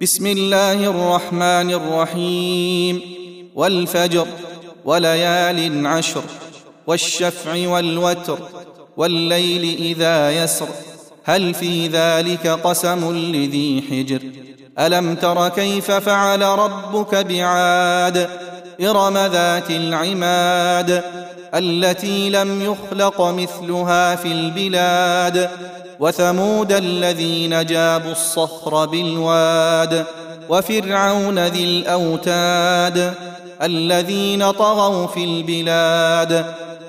بسم الله الرحمن الرحيم والفجر وليال عشر والشفع والوتر والليل إذا يسر هل في ذلك قسم لذي حجر ألم تر كيف فعل ربك بعاد إرم ذات العماد التي لم يخلق مثلها في البلاد وثمود الذين جابوا الصخر بالواد وفرعون ذي الأوتاد الذين طغوا في البلاد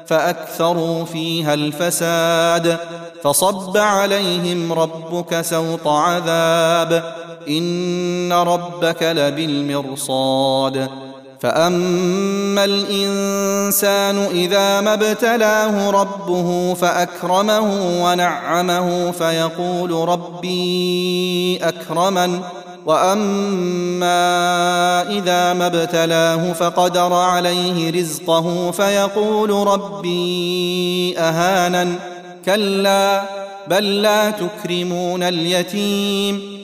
فأكثروا فيها الفساد فصب عليهم ربك سوط عذاب إن ربك لبالمرصاد فأما الإنسان إذا ما ابتلاه ربه فأكرمه ونعمه فيقول ربي أكرمن وأما إذا ما ابتلاه فقدر عليه رزقه فيقول ربي أهانن كلا بل لا تكرمون اليتيم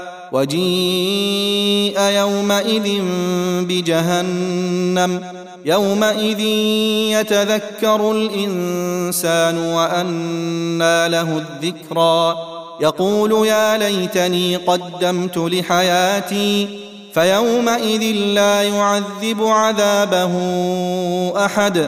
وجيء يومئذ بجهنم يومئذ يتذكر الإنسان وأنى له الذكرى يقول يا ليتني قدمت لحياتي فيومئذ لا يعذب عذابه أحد